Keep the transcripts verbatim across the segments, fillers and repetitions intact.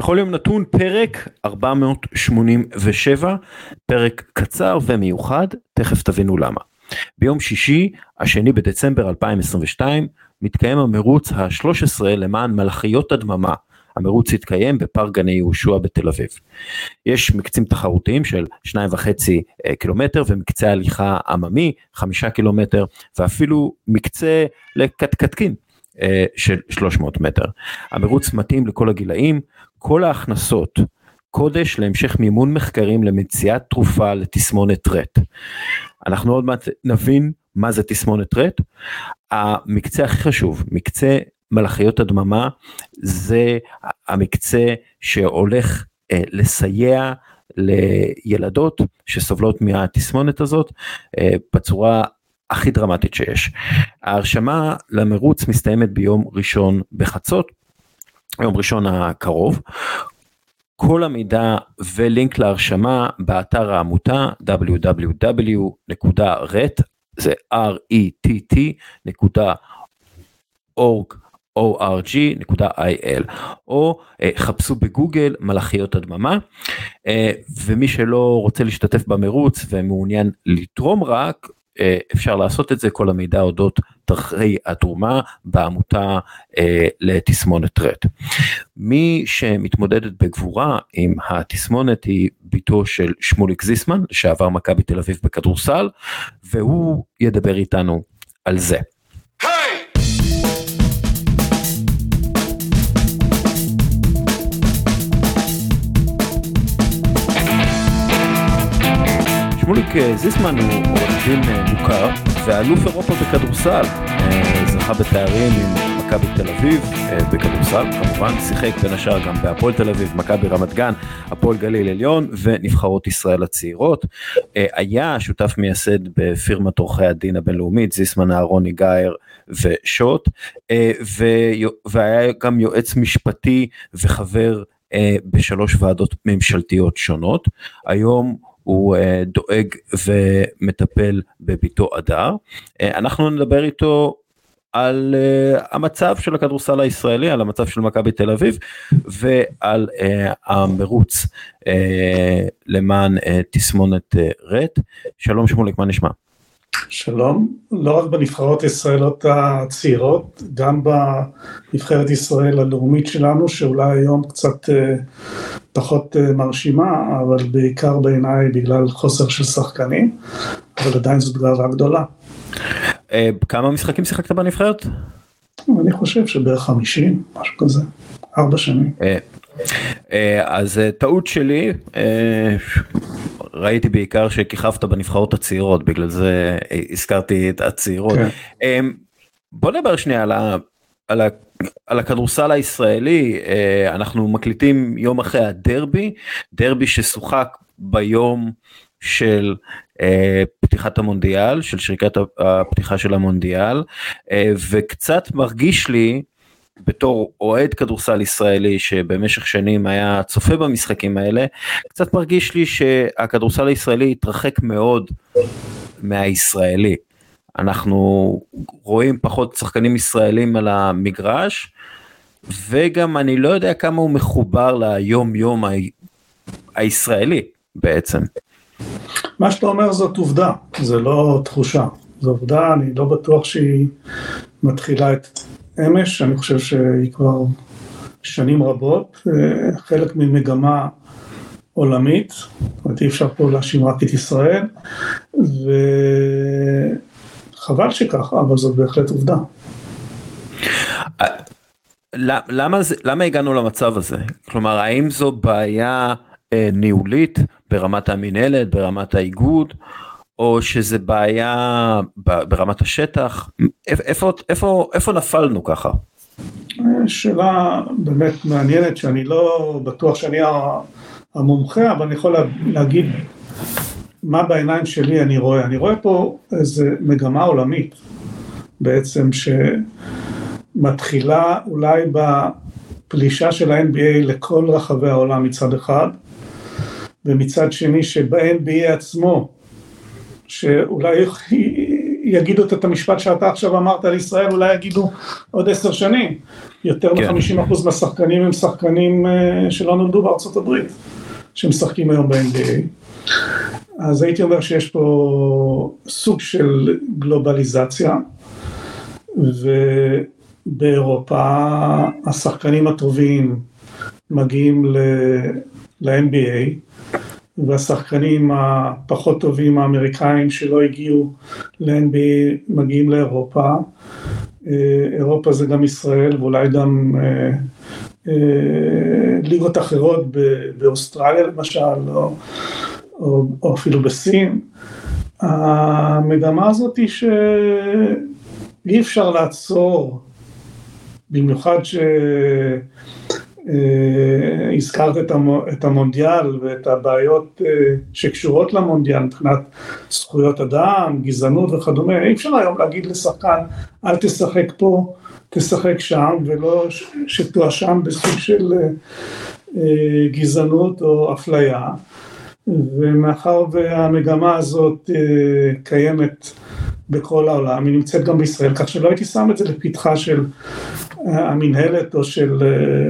בכל יום נתון פרק ארבע מאות שמונים ושבע, פרק קצר ומיוחד, תכף תבינו למה. ביום שישי, השני בדצמבר אלפיים עשרים ושתיים, מתקיים המרוץ ה-שלוש עשרה למען מלאכיות הדממה. המרוץ התקיים בפארק גני יהושע בתל אביב. יש מקצים תחרותיים של שניים וחצי קילומטר, ומקצה הליכה עממי, חמישה קילומטר, ואפילו מקצה לקטקטקים של שלוש מאות מטר. המרוץ מתאים לכל הגילאים, כל ההכנסות, קודש להמשך מימון מחקרים למציאת תרופה לתסמונת רט. אנחנו עוד מעט נבין מה זה תסמונת רט. המקצה הכי חשוב, מקצה מלאכיות הדממה, זה המקצה שהולך אה, לסייע לילדות שסובלות מהתסמונת הזאת אה, בצורה הכי דרמטית שיש. ההרשמה למרוץ מסתיימת ביום ראשון בחצות, יום ראשון הקרוב. כל המידע ולינק להרשמה באתר העמותה דאבליו דאבליו דאבליו נקודה רט, זה אר אי טי טי נקודה אורג נקודה איי אל, או חפשו בגוגל מלאכיות הדממה, ומי שלא רוצה להשתתף במרוץ ומעוניין לתרום רק, אפשר לעשות את זה, כל המידע אודות דרכי התרומה בעמותה אה, לתסמונת רט. מי שמתמודדת בגבורה עם התסמונת היא ביתו של שמוליק זיסמן, שעבר מכבי תל אביב בכדורסל, והוא ידבר איתנו על זה. שמוליק זיסמן הוא עורך דין מוכר, ואלוף אירופה בכדורסל, זכה בתארים עם מכבי תל אביב בכדורסל, כמובן שיחק בין השאר גם בהפועל תל אביב, מכבי רמת גן, הפועל גליל עליון ונבחרות ישראל הצעירות. היה שותף מייסד בפירמת עורכי הדין הבינלאומית, זיסמן אהרוני גאייר ושוט, והיה גם יועץ משפטי וחבר בשלוש ועדות ממשלתיות שונות. היום הוא דואג ומטפל בביתו הדר. אנחנו נדבר איתו על המצב של הכדורסל הישראלי, על המצב של מכבי תל אביב, ועל המרוץ למען תסמונת רט. שלום שמוליק, מה נשמע? שלום, לא רק בנבחרות ישראלות הצעירות, גם בנבחרת ישראל הלאומית שלנו, שאולי היום קצת פחות מרשימה, אבל בעיקר בעיניי בגלל חוסר של שחקנים, אבל עדיין זאת גאווה גדולה. כמה משחקים שיחקת בנבחרת? אני חושב שבערך חמישים, משהו כזה, ארבע שנים. אז טעות שלי, ראיתי בעיקר שכיכבת בנבחרות הצעירות, בגלל זה הזכרתי את הצעירות. בוא נדבר שנייה על ה... על, ה, על הכדורסל הישראלי. אנחנו מקליטים יום אחרי הדרבי, דרבי ששוחק ביום של פתיחת המונדיאל, של שריקת הפתיחה של המונדיאל, וקצת מרגיש לי, בתור אוהד כדורסל ישראלי שבמשך שנים היה צופה במשחקים האלה, קצת מרגיש לי שהכדורסל הישראלי התרחק מאוד מהישראלי. אנחנו רואים פחות שחקנים ישראלים על המגרש, וגם אני לא יודע כמה הוא מחובר ליום יום הישראלי בעצם. מה שאתה אומר זאת עובדה, זה לא תחושה, זו עובדה. אני לא בטוח שהיא מתחילה את אמש, אני חושב שהיא כבר שנים רבות, חלק ממגמה עולמית, זאת אומרת אי אפשר פה להאשים רק את ישראל, ו... חבל שככה, אבל זאת בהחלט עובדה. למה, זה, למה הגענו למצב הזה? כלומר, האם זו בעיה אה, ניהולית ברמת המנהלת, ברמת האיגוד, או שזה בעיה ברמת השטח? איפה, איפה, איפה נפלנו ככה? שאלה באמת מעניינת, שאני לא בטוח שאני המומחה, אבל אני יכול להגיד... מה בעיניים שלי אני רואה? אני רואה פה איזו מגמה עולמית, בעצם שמתחילה אולי בפלישה של ה-אן בי איי לכל רחבי העולם מצד אחד, ומצד שני שב-אן בי איי עצמו, שאולי יגידו את המשפט שאתה עכשיו אמרת על ישראל, אולי יגידו עוד עשר שנים. יותר מ-חמישים אחוז מהשחקנים הם שחקנים שלא נולדו בארצות הברית, שמשחקים היום ב-אן בי איי. אז הייתי אומר שיש פה סוג של גלובליזציה, ובאירופה השחקנים הטובים מגיעים ל-אן בי איי, והשחקנים הפחות טובים האמריקאים שלא הגיעו ל-אן בי איי מגיעים לאירופה. אירופה זה גם ישראל, ואולי גם אה, אה, ליגות אחרות באוסטרליה למשל, או, או, או אפילו בסין. המגמה הזאת היא שאי אפשר לעצור, במיוחד ש... הזכרת את המונדיאל ואת הבעיות שקשורות למונדיאל מבחינת זכויות אדם, גזענות וכדומה. אי אפשר היום להגיד לשחקן, אל תשחק פה, תשחק שם, ולא שתואשם בסוג של גזענות או אפליה. ומאחר והמגמה הזאת קיימת בכל העולם, היא נמצאת גם בישראל, כך שלא הייתי שם את זה לפתחה של המנהלת או של,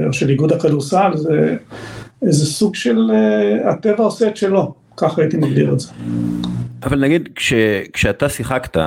או של איגוד הכדורסל, זה איזה סוג של, הטבע עושה את שלו, כך הייתי מגדיר את זה. אבל נגיד, כש, כשאתה שיחקת,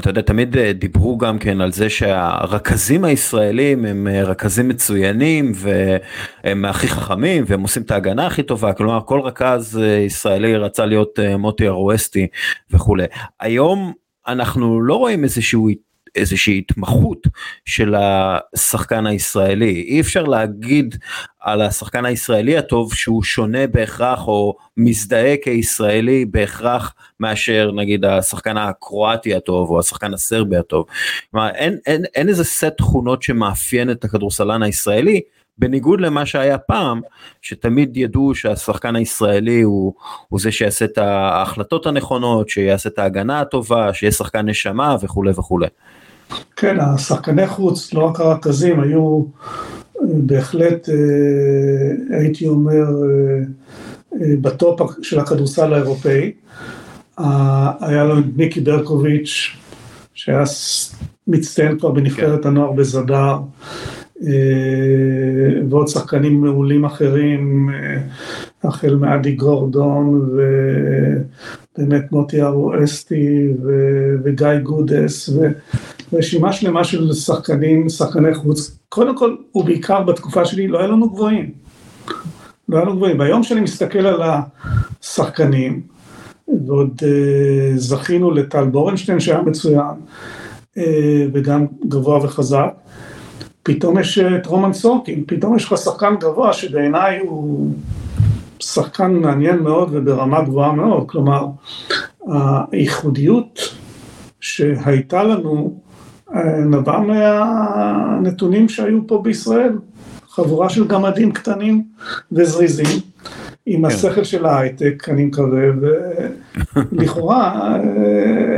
אתה יודע, תמיד דיברו גם כן על זה שהרכזים הישראלים הם רכזים מצוינים, והם הכי חכמים, והם עושים את ההגנה הכי טובה, כלומר כל רכז ישראלי רצה להיות מוטי ארואסטי וכו'. היום אנחנו לא רואים איזשהו איזושהי התמחות של השחקן הישראלי, אי אפשר להגיד על השחקן הישראלי הטוב שהוא שונה בהכרח או מזדהה כישראלי בהכרח מאשר נגיד השחקן הקרואטי הטוב או השחקן הסרבי הטוב. כלומר, אין, אין, אין איזה סט תכונות שמאפיין את הכדורסלן הישראלי, בניגוד למה שהיה פעם, שתמיד ידעו שהשחקן הישראלי הוא, הוא זה שיעשה את ההחלטות הנכונות, שיעשה את ההגנה הטובה, שיהיה שחקן נשמה וכו' וכו'. כן, השחקני חוץ, לא רק הרכזים, היו בהחלט, הייתי אומר, בטופ של הכדורסל האירופאי. היה לו מיקי ברקוביץ', שהיה מצטיין כבר בנבחרת כן. הנוער בזדר, ועוד שחקנים מעולים אחרים, החל מעדי גורדון ובאמת מוטי ארואסטי וגיא גודס, ורשימה שלמה של שחקנים, שחקני חוץ. קודם כל, ובעיקר בתקופה שלי, לא היה לנו גבוהים. לא היה לנו גבוהים. ביום שאני מסתכל על השחקנים, ועוד זכינו לטל בורנשטיין שהיה מצוין, וגם גבוה וחזק, פתאום יש את רומן סורקין, פתאום יש לך שחקן גבוה, שבעיניי הוא שחקן מעניין מאוד, וברמה גבוהה מאוד, כלומר, הייחודיות שהייתה לנו, נבעה מהנתונים שהיו פה בישראל, חבורה של גמדים קטנים וזריזים, עם השכל של ההייטק, אני מקווה, ולכאורה,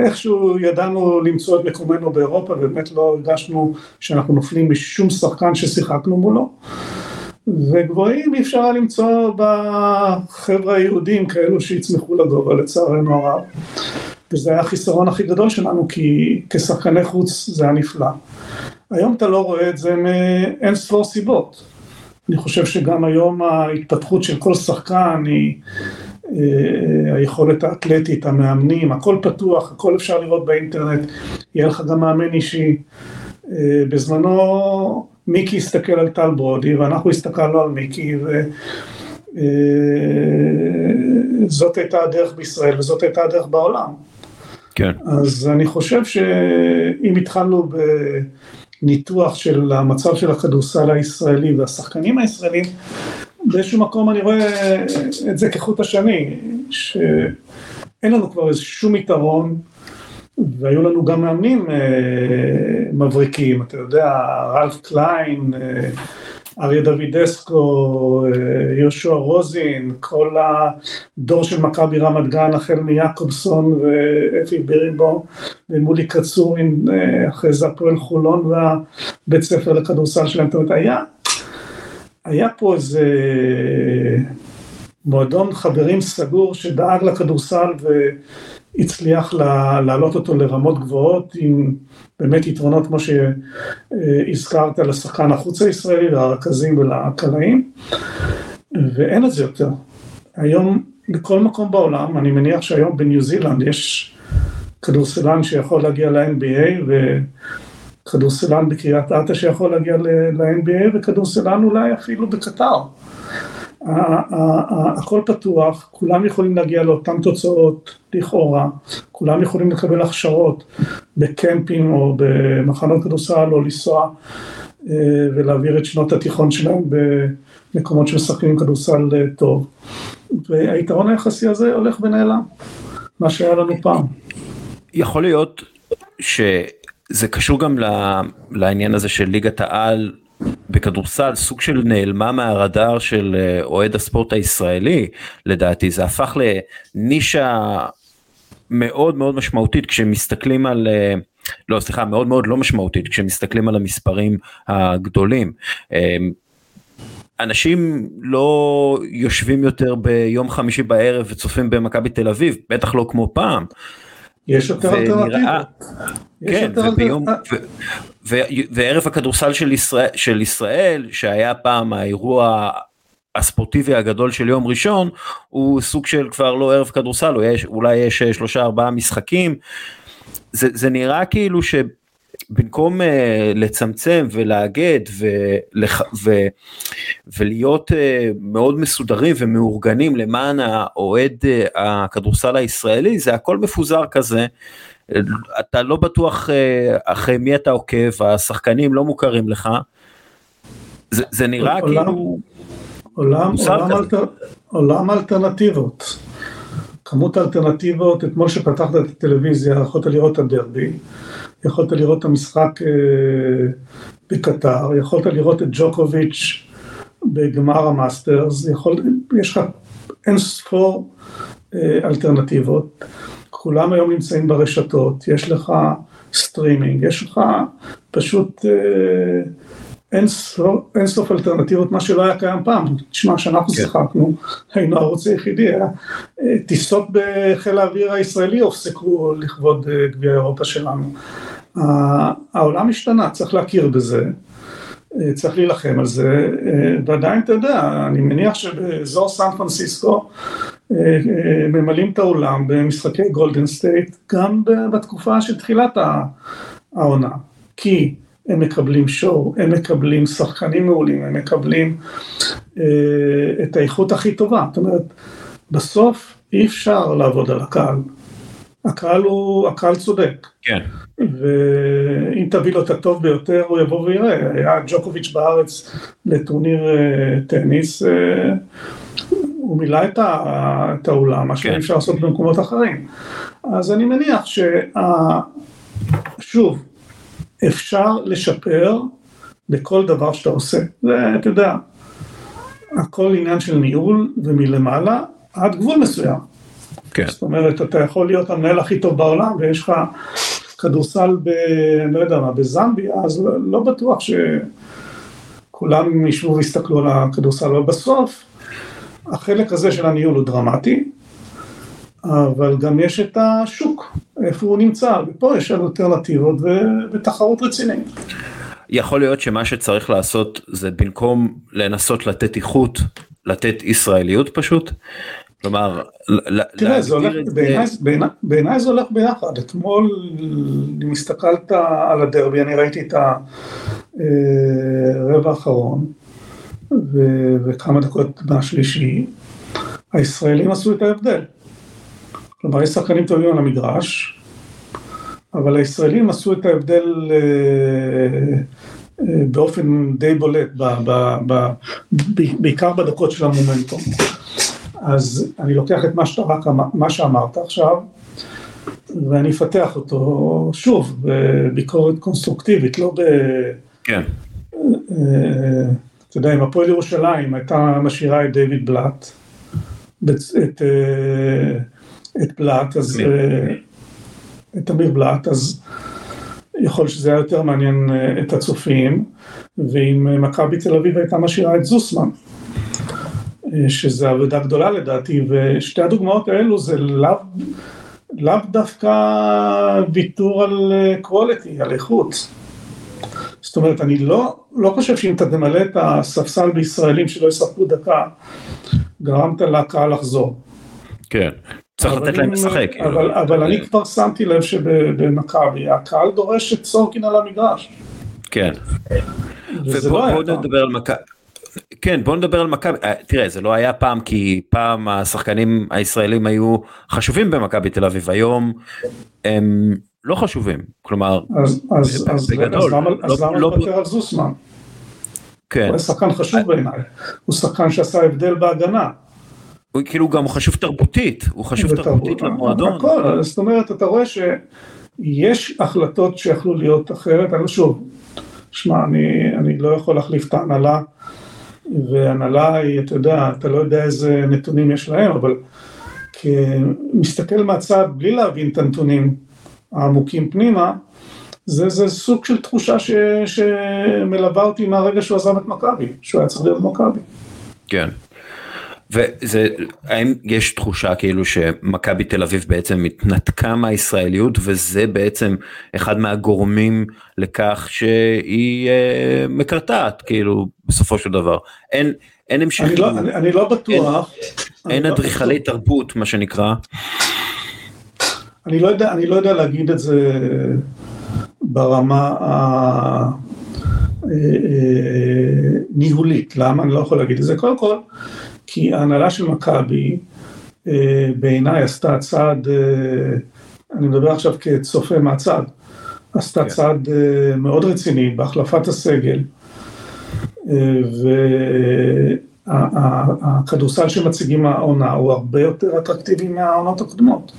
איכשהו ידענו למצוא את מקומנו באירופה, ובאמת לא הרגשנו שאנחנו נופלים משום שחקן ששיחקנו מולו, וגבוהים אי אפשר למצוא בחברה היהודים, כאלו שיצמחו לגובה לצערנו הרב, וזה היה החיסרון הכי גדול שלנו, כי כשחקני חוץ זה היה נפלא. היום אתה לא רואה את זה מאין ספור סיבות, אני חושב שגם היום ההתפתחות של כל שחקן היא היכולת האתלטית, המאמנים, הכל פתוח, הכל אפשר לראות באינטרנט, יהיה לך גם מאמן אישי. בזמנו מיקי הסתכל על טל ברודי, ואנחנו הסתכלנו על מיקי, וזאת הייתה הדרך בישראל, וזאת הייתה הדרך בעולם. כן. אז אני חושב שאם התחלנו ב... ניתוח של המצב של הכדורסל הישראלי והשחקנים הישראלים, באיזשהו מקום אני רואה את זה כחוט השני, שאין לנו כבר שום יתרון, והיו לנו גם מאמנים מבריקים, אתה יודע, רלף קליין, אריה דוידסקו, יהושע רוזין, כל הדור של מכבי רמת גן, החל מיעקובסון ואפי ביריבו, ומולי קצורין, אחרי זה הפועל חולון והבית ספר לכדורסל שלהם. זאת היה, היה פה איזה מועדון חברים סגור שדאג לכדורסל הצליח להעלות אותו לרמות גבוהות, עם באמת יתרונות כמו שהזכרת לשחקן החוץ הישראלי, לרכזים ולקלעים, ואין את זה יותר. היום, בכל מקום בעולם, אני מניח שהיום בניו זילנד יש כדורסלן שיכול להגיע ל-אן בי איי, וכדורסלן בקריית אתא שיכול להגיע ל-אן בי איי, וכדורסלן אולי אפילו בקטר. הכל פתוח, כולם יכולים להגיע לאותן תוצאות לכאורה, כולם יכולים לקבל הכשרות בקמפים או במחנות כדורסל, או לנסוע ולהעביר את שנות התיכון שלהם במקומות שמשחקים כדורסל טוב, והיתרון היחסי הזה הולך ונעלם, מה שהיה לנו פעם. יכול להיות שזה קשור גם לעניין הזה של ליגת העל בכדורסל, סוג של נעלמה מהרדאר של אוהד הספורט הישראלי, לדעתי זה הפך לנישה מאוד מאוד משמעותית כשמסתכלים על, לא סליחה, מאוד מאוד לא משמעותית כשמסתכלים על המספרים הגדולים. אנשים לא יושבים יותר ביום חמישי בערב וצופים במכבי תל אביב, בטח לא כמו פעם. יש יותר אלטרנטיבה. כן, וביום, וערב הכדורסל של ישראל, של ישראל, שהיה פעם האירוע הספורטיבי הגדול של יום ראשון, הוא סוג של כבר לא ערב כדורסל, אולי יש שלושה ארבעה משחקים, זה, זה נראה כאילו שבמקום לצמצם ולאגד ולח, ו, ולהיות מאוד מסודרים ומאורגנים למען האוהד הכדורסל הישראלי, זה הכל מפוזר כזה, אתה לא בטוח אחרי מי אתה עוקב, השחקנים לא מוכרים לך, זה, זה נראה עולם, כאילו... עולם, עולם, אלטר, עולם אלטרנטיבות, כמות אלטרנטיבות, אתמול שפתחת את הטלוויזיה, יכולת לראות את הדרבי, יכולת לראות את המשחק אה, בקטר, יכולת לראות את ג'וקוביץ' בגמר המאסטרס, יכול, יש לך אין ספור אה, אלטרנטיבות, כולם היום נמצאים ברשתות, יש לך סטרימינג, יש לך פשוט אין סוף אלטרנטיבות, מה שלא היה קיים פעם, תשמע שאנחנו שחקנו, היינו הערוץ היחידי, טיסות בחיל האוויר הישראלי הופסקו לכבוד גביע אירופה שלנו, העולם השתנה, צריך להכיר בזה, צריך להילחם על זה, ועדיין אתה יודע, אני מניח שבאזור סן פרנסיסקו, ממלאים את העולם במשחקי גולדן סטייט, גם בתקופה של תחילת העונה, כי הם מקבלים שואו, הם מקבלים שחקנים מעולים, הם מקבלים את האיכות הכי טובה, זאת אומרת, בסוף אי אפשר לעבוד על הקהל, הקהל הוא, הקהל צודק, כן. ואם תביא לו את הטוב ביותר, הוא יבוא ויראה, היה ג'וקוביץ' בארץ לטורניר טניס, הוא מילא את האולם, מה שאי אפשר לעשות במקומות אחרים. אז אני מניח ששוב, אפשר לשפר בכל דבר שאתה עושה. זה, אתה יודע, הכל עניין של ניהול ומלמעלה, עד גבול מסוים. זאת אומרת, אתה יכול להיות המנהל הכי טוב בעולם, ויש לך כדורסל בזמביה, אז לא בטוח שכולם ישבו והסתכלו על הכדורסל, אבל בסוף, החלק הזה של הניהול הוא דרמטי, אבל גם יש את השוק, איפה הוא נמצא, ופה יש אלטרנטיבות ותחרות רצינית. יכול להיות שמה שצריך לעשות, זה במקום לנסות לתת איכות, לתת ישראליות פשוט, כלומר, תראה, בעיניי זה הולך ביחד, אתמול אם הסתכלת על הדרבי, אני ראיתי את הרבע האחרון, ו- וכמה דקות מהשלישי, הישראלים עשו את ההבדל. כלומר, יש שחקנים טובים על המגרש, אבל הישראלים עשו את ההבדל אה, אה, באופן די בולט, ב, ב, ב, ב, בעיקר בדקות של המומנטום. אז אני לוקח את מה, שאתה, רק, מה שאמרת עכשיו, ואני אפתח אותו שוב, בביקורת קונסטרוקטיבית, לא ב... כן. אה, אה, אתה יודע, אם הפועל ירושלים הייתה משאירה את דיוויד בלאט, את, את בלאט, אז, את אמיר בלאט, אז יכול שזה היה יותר מעניין את הצופים, ואם מכבי תל אביב הייתה משאירה את זיסמן, שזו עבודה גדולה לדעתי, ושתי הדוגמאות האלו זה לאו, לאו דווקא ויתור על quality, על איכות. זאת אומרת, אני לא, לא חושב שאם אתה תמלא את הספסל בישראלים שלא יספקו דקה, גרמת לקהל לחזור. כן, צריך לתת להם לשחק. אבל, אבל אני כבר שמתי לב שבמכבי, הקהל דורש את סורקין על המגרש. כן. ובואו נדבר על מכבי. כן, בואו נדבר על מכבי, תראה, זה לא היה פעם, כי פעם השחקנים הישראלים היו חשובים במכבי תל אביב, היום הם לא חשובים, כלומר, בגדול, אז למה נוותר על זיסמן? כן. הוא שחקן חשוב בעיניי, הוא שחקן שעשה הבדל בהגנה. הוא כאילו גם חשוב תרבותית, הוא חשוב תרבותית למועדון. הכל, זאת אומרת, אתה רואה שיש החלטות שיכלו להיות אחרת, אבל שוב, שמע, אני לא יכול להחליף את ההנהלה, והנהלה היא, אתה יודע, אתה לא יודע איזה נתונים יש להם, אבל כמסתכל מהצד, בלי להבין את הנתונים העמוקים פנימה, זה, זה סוג של תחושה ש, שמלווה אותי מהרגע שהוא עזב את מכבי, שהוא היה צריך להיות מכבי. כן. וזה, האם יש תחושה כאילו שמכבי תל אביב בעצם התנתקה מהישראליות, וזה בעצם אחד מהגורמים לכך שהיא אה, מקרטעת, כאילו בסופו של דבר. אין, אין המשכים. אני לא, אני, אני לא בטוח. אין, אין לא אדריכלי בטוח. תרבות, מה שנקרא. אני לא יודע, אני לא יודע להגיד את זה ברמה הניהולית. למה? אני לא יכול להגיד את זה. קודם כל, כי ההנהלה של מכבי, בעיניי עשתה צעד, אני מדבר עכשיו כצופה מהצד, עשתה yeah. צעד מאוד רציני בהחלפת הסגל, והכדורסל שמציגים העונה הוא הרבה יותר אטרקטיבי מהעונות הקודמות.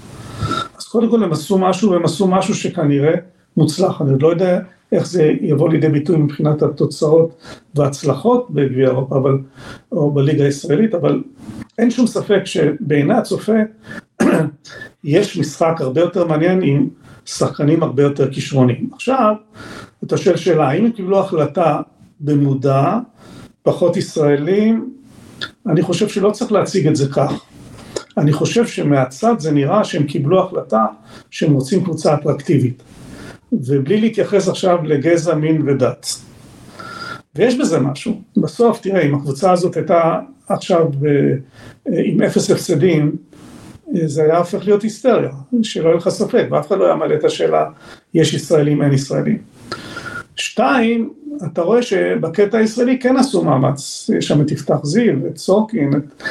אז קודם כל הם עשו משהו, והם עשו משהו שכנראה מוצלח, אני עוד לא יודע איך זה יבוא לידי ביטוי מבחינת התוצאות וההצלחות בגביע אירופה, אבל, או בליגה הישראלית, אבל אין שום ספק שבעיני הצופה יש משחק הרבה יותר מעניין עם שחקנים הרבה יותר כישרוניים. עכשיו, אתה שואל שאלה, האם הם קיבלו החלטה במודע, פחות ישראלים, אני חושב שלא צריך להציג את זה כך. אני חושב שמהצד זה נראה שהם קיבלו החלטה שהם רוצים קבוצה אטרקטיבית. ובלי להתייחס עכשיו לגזע, מין ודת. ויש בזה משהו. בסוף, תראה, אם הקבוצה הזאת הייתה עכשיו עם אפס הפסדים, זה היה הופך להיות היסטריה, שלא היה לך ספק, ואף אחד לא היה מלא את השאלה, יש ישראלים, אין ישראלים. שתיים, אתה רואה שבקטע הישראלי כן עשו מאמץ, יש שם את יפתח זיו, את סורקין, את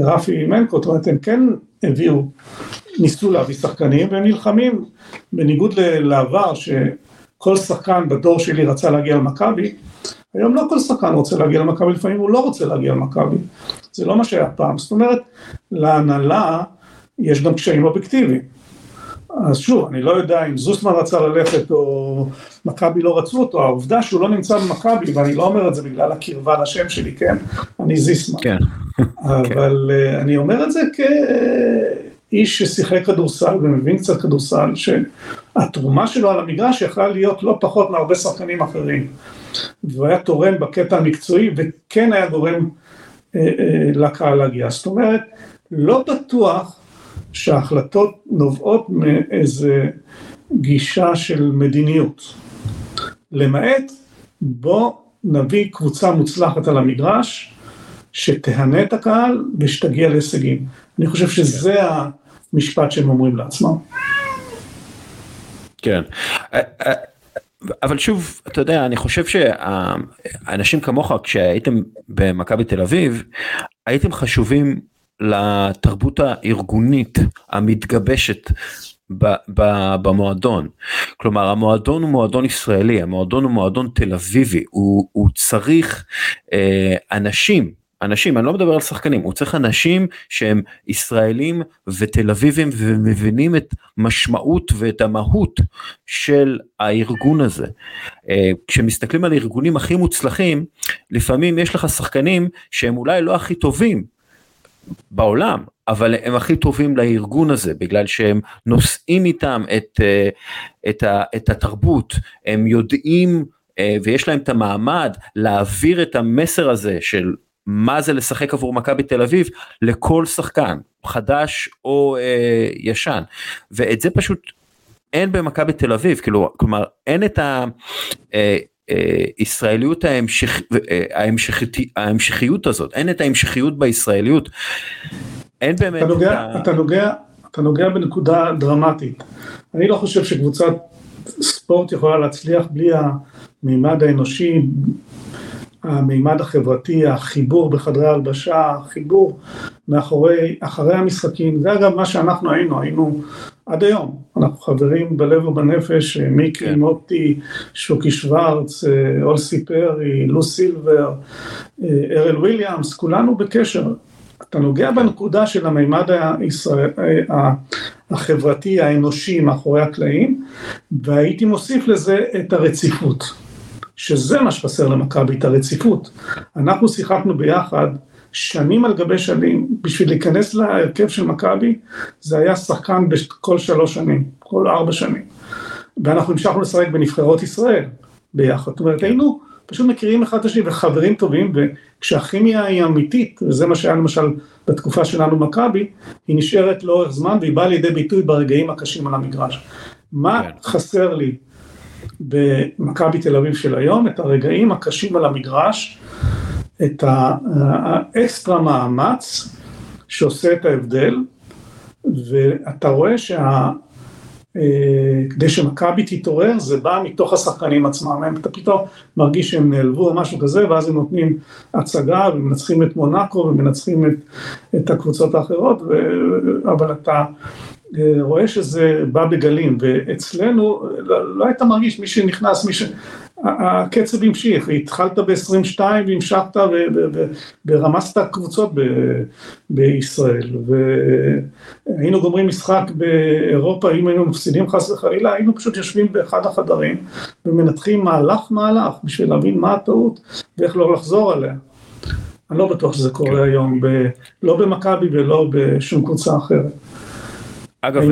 רפי מנקוט, ואתם כן הביאו, ניסו להביא שחקנים, והם נלחמים, בניגוד לעבר, שכל שחקן בדור שלי רצה להגיע למכבי, היום לא כל שחקן רוצה להגיע למכבי, לפעמים הוא לא רוצה להגיע למכבי, זה לא מה שהיה פעם, זאת אומרת, להנהלה יש גם קשיים אובייקטיביים, אז שוב, אני לא יודע אם זיסמן רצה ללכת או מכבי לא רצו אותו, העובדה שהוא לא נמצא במכבי, ואני לא אומר את זה בגלל הקרבה לשם שלי, כן? אני זיסמן. כן. אבל כן. אני אומר את זה כאיש ששיחק כדורסל ומבין קצת כדורסל, שהתרומה שלו על המגרש יכלה להיות לא פחות מהרבה שחקנים אחרים. והוא היה תורם בקטע המקצועי, וכן היה גורם אה, אה, לקהל להגיע. זאת אומרת, לא בטוח, שההחלטות נובעות מאיזה גישה של מדיניות. למעט, בוא נביא קבוצה מוצלחת על המגרש, שתהנה את הקהל ושתגיע להישגים. אני חושב שזה המשפט שהם אומרים לעצמם. כן. אבל שוב, אתה יודע, אני חושב שהאנשים כמוך, כשהייתם במכבי תל אביב, הייתם חשובים לתרבות הארגונית המתגבשת ב- ב- במועדון. כלומר, המועדון הוא מועדון ישראלי, המועדון הוא מועדון תל אביבי, הוא, הוא צריך אה, אנשים, אנשים, אני לא מדבר על שחקנים, הוא צריך אנשים שהם ישראלים ותל אביבים ומבינים את משמעות ואת המהות של הארגון הזה. אה, כשמסתכלים על הארגונים הכי מוצלחים, לפעמים יש לך שחקנים שהם אולי לא הכי טובים, בעולם, אבל הם הכי טובים לארגון הזה, בגלל שהם נושאים איתם את, את, ה, את התרבות, הם יודעים ויש להם את המעמד להעביר את המסר הזה של מה זה לשחק עבור מכבי תל אביב, לכל שחקן, חדש או אה, ישן, ואת זה פשוט אין במכבי תל אביב, כאילו, כלומר, אין את ה... אה, ישראליות ההמשך, ההמשכיות, ההמשכיות הזאת, אין את ההמשכיות בישראליות, אין באמת... אתה נוגע, אתה נוגע, אתה נוגע בנקודה דרמטית. אני לא חושב שקבוצת ספורט יכולה להצליח בלי המימד האנושי, המימד החברתי, החיבור בחדרי הלבשה, החיבור מאחורי, אחרי המשחקים. זה אגב מה שאנחנו היינו, היינו עד היום. אנחנו חברים בלב ובנפש, מיקי, מוטי, שוקי שוורץ, אולסי פרי, לו סילבר, ארל וויליאמס, כולנו בקשר. אתה נוגע בנקודה של המימד הישראל, החברתי, האנושי, מאחורי הקלעים, והייתי מוסיף לזה את הרציפות. שזה מה שחסר למכבי, את הרציפות. אנחנו שיחקנו ביחד שנים על גבי שנים, בשביל להיכנס להרכב של מכבי, זה היה שחקן בכל שלוש שנים, כל ארבע שנים. ואנחנו המשכנו לשחק בנבחרות ישראל ביחד. זאת אומרת, היינו פשוט מכירים אחד את השני וחברים טובים, וכשהכימיה היא אמיתית, וזה מה שהיה למשל בתקופה שלנו מכבי, היא נשארת לאורך זמן, והיא באה לידי ביטוי ברגעים הקשים על המגרש. מה חסר לי? במכבי תל אביב של היום, את הרגעים הקשים על המגרש, את האקסטרה מאמץ שעושה את ההבדל, ואתה רואה שה... כדי שמכבי תתעורר, זה בא מתוך השחקנים עצמם, הם פתאום מרגיש שהם נעלבו או משהו כזה, ואז הם נותנים הצגה, ומנצחים את מונאקו, ומנצחים את, את הקבוצות האחרות, ו... אבל אתה... רואה שזה בא בגלים, ואצלנו לא היית מרגיש מי שנכנס, מי ש... הקצב המשיך, התחלת ב-עשרים ושתיים והמשכת ורמסת קבוצות בישראל, והיינו גומרים משחק באירופה, אם היינו מפסידים חס וחלילה, היינו פשוט יושבים באחד החדרים, ומנתחים מהלך מהלך, בשביל להבין מה הטעות, ואיך לא לחזור עליה. אני לא בטוח שזה קורה היום, לא במכבי ולא בשום קבוצה אחרת. אגב,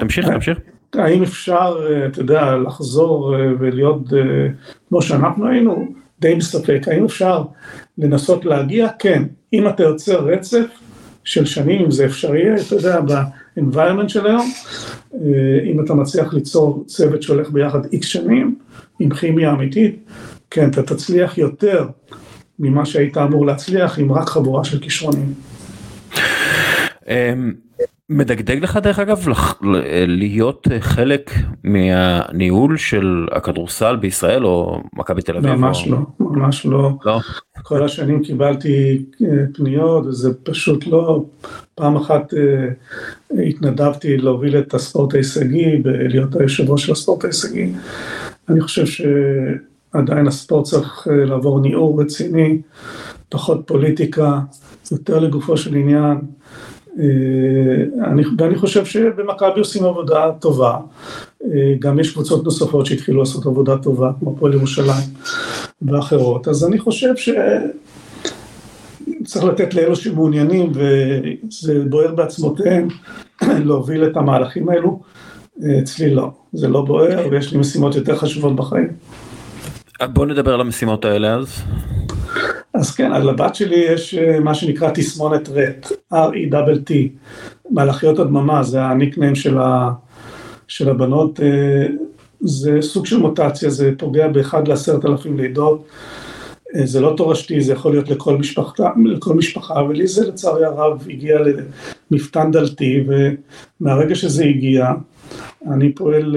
תמשיך, תמשיך. האם אפשר, אתה יודע, לחזור ולהיות, כמו שאנחנו היינו, די מספק, האם אפשר לנסות להגיע? כן, אם אתה יוצר רצף של שנים, אם זה אפשרי, אתה יודע, ב-environment של היום, אם אתה מצליח ליצור צוות שהולך ביחד איקס שנים, עם כימיה אמיתית, כן, אתה תצליח יותר ממה שהיית אמור להצליח, עם רק חבורה של כישרונים. מדגדג לך דרך אגב להיות חלק מהניהול של הכדורסל בישראל או מכבי תל אביב? ממש לא, ממש לא. כל השנים קיבלתי פניות וזה פשוט לא, פעם אחת התנדבתי להוביל את הספורט ההישגי, להיות היושב ראש של הספורט ההישגי. אני חושב שעדיין הספורט צריך לעבור ניעור רציני, פחות פוליטיקה, יותר לגופו של עניין. אני, ואני חושב שבמכבי עושים עבודה טובה, גם יש קבוצות נוספות שהתחילו לעשות עבודה טובה, כמו פה לירושלים ואחרות, אז אני חושב שצריך לתת לאלו שמעוניינים, וזה בוער בעצמותיהם, להוביל את המהלכים האלו, אצלי לא, זה לא בוער, ויש לי משימות יותר חשובות בחיים. בוא נדבר על המשימות האלה אז. אז כן, על הבת שלי יש מה שנקרא תסמונת רט, R-E-T-T, מלאכיות הדממה, זה הניקנאם של, ה... של הבנות, זה סוג של מוטציה, זה פוגע באחד לעשרת אלפים לידות, זה לא תורשתי, זה יכול להיות לכל, משפחת... לכל משפחה, ולי זה לצערי הרב הגיע למפתן דלתי, ומהרגע שזה הגיע, אני פועל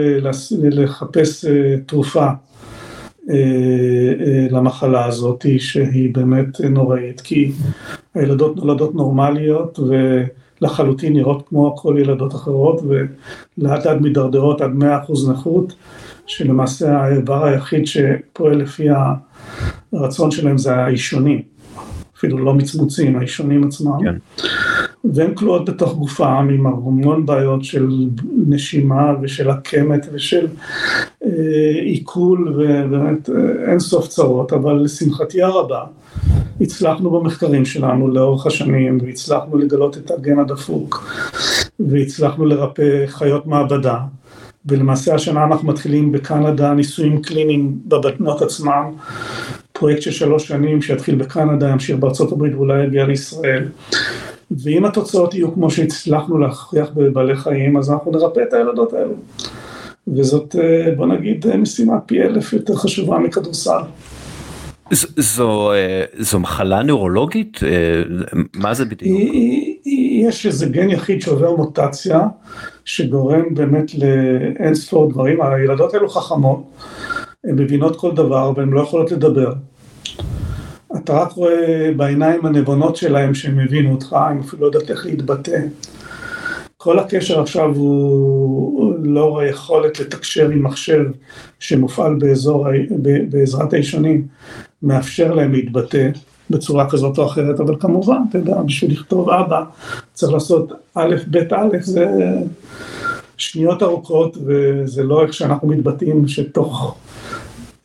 לחפש תרופה, למחלה הזאת שהיא באמת נוראית, כי הילדות נולדות נורמליות ולחלוטין נראות כמו כל ילדות אחרות ולאט עד מדרדרות עד מאה אחוז נכות, שלמעשה האיבר היחיד שפועל לפי הרצון שלהם זה האישונים, אפילו לא מצמוצים, האישונים עצמם, והן כלואות בתוך גופם עם המון בעיות של נשימה ושל הקמת ושל עיכול ובאמת אין סוף צרות, אבל לשמחתי הרבה הצלחנו במחקרים שלנו לאורך השנים והצלחנו לגלות את הגן הדפוק והצלחנו לרפא חיות מעבדה, ולמעשה השנה אנחנו מתחילים בקנדה ניסויים קליניים בבטנות עצמם פרויקט של שלוש שנים שיתחיל בקנדה, ימשיך בארצות הברית ואולי יגיע לישראל. ואם התוצאות יהיו כמו שהצלחנו להכריח בבעלי חיים, אז אנחנו נרפא את הילדות האלו. וזאת, בוא נגיד, משימה פי אלף יותר חשובה מכדורסל. ז, זו, זו מחלה נורולוגית? מה זה בדיוק? יש איזה גן יחיד שעובר מוטציה, שגורם באמת לאין ספור דברים. הילדות האלו חכמות, הן מבינות כל דבר, והן לא יכולות לדבר. אתה רק רואה בעיניים הנבונות שלהם שהם הבינו אותך, הם אפילו לא יודעת איך להתבטא. כל הקשר עכשיו הוא לא היכולת לתקשר עם מחשב שמופעל באזור, בעזרת הישנים, מאפשר להם להתבטא בצורה כזאת או אחרת, אבל כמובן, אתה יודע, בשביל לכתוב אבא, צריך לעשות א', ב', א', זה שניות ארוכות, וזה לא איך שאנחנו מתבטאים שתוך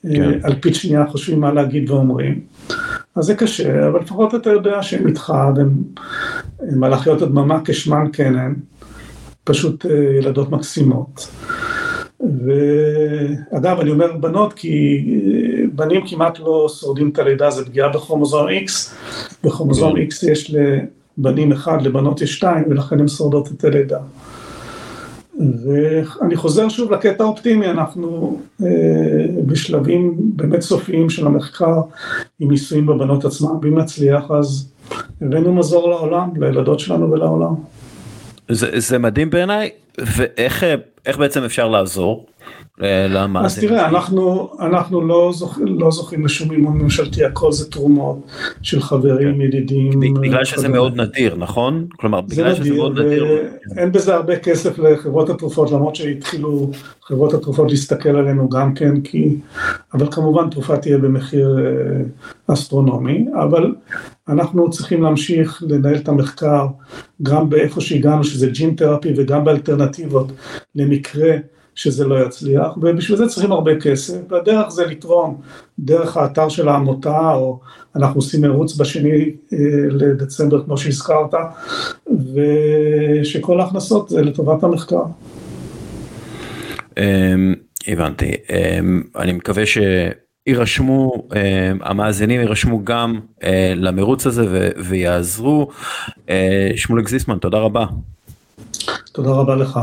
כן. על פי שנייה חושבים מה להגיד ואומרים. אז זה קשה, אבל לפחות אתה יודע שהם איתך, הם מלאכיות הדממה כשמן כן הם, פשוט ילדות מקסימות. ואגב, אני אומר בנות, כי בנים כמעט לא שורדים את הלידה, זה פגיעה בכרומוזום X, בכרומוזום X יש לבנים אחד, לבנות יש שתיים, ולכן הם שורדות את הלידה. ואני חוזר שוב לקטע האופטימי, אנחנו אה, בשלבים באמת סופיים של המחקר עם ניסויים בבנות עצמם, ואם נצליח אז הבאנו מזור לעולם, לילדות שלנו ולעולם. זה, זה מדהים בעיניי, ואיך איך בעצם אפשר לעזור? למה אז תראה, אנחנו, אנחנו לא, זוכ, לא זוכים לשום אימון ממשלתי, הכל זה תרומות של חברים, ידידים. בגלל שזה חברים. מאוד נדיר, נכון? כלומר, בגלל שזה מאוד נדיר. אין בזה הרבה כסף לחברות התרופות, למרות שהתחילו חברות התרופות להסתכל עלינו גם כן, כי, אבל כמובן תרופה תהיה במחיר אסטרונומי, אבל אנחנו צריכים להמשיך לנהל את המחקר, גם באיפה שהגענו, שזה ג'ין תרפי, וגם באלטרנטיבות למקרה, שזה לא יצליח, ובשביל זה צריכים הרבה כסף, והדרך זה לתרום דרך האתר של העמותה, או אנחנו עושים ערוץ בשני לדצמבר, כמו שהזכרת, ושכל ההכנסות זה לטובת המחקר. הבנתי, אני מקווה ש... יירשמו, המאזינים יירשמו גם למרוץ הזה ויעזרו. שמוליק זיסמן, תודה רבה. תודה רבה לך.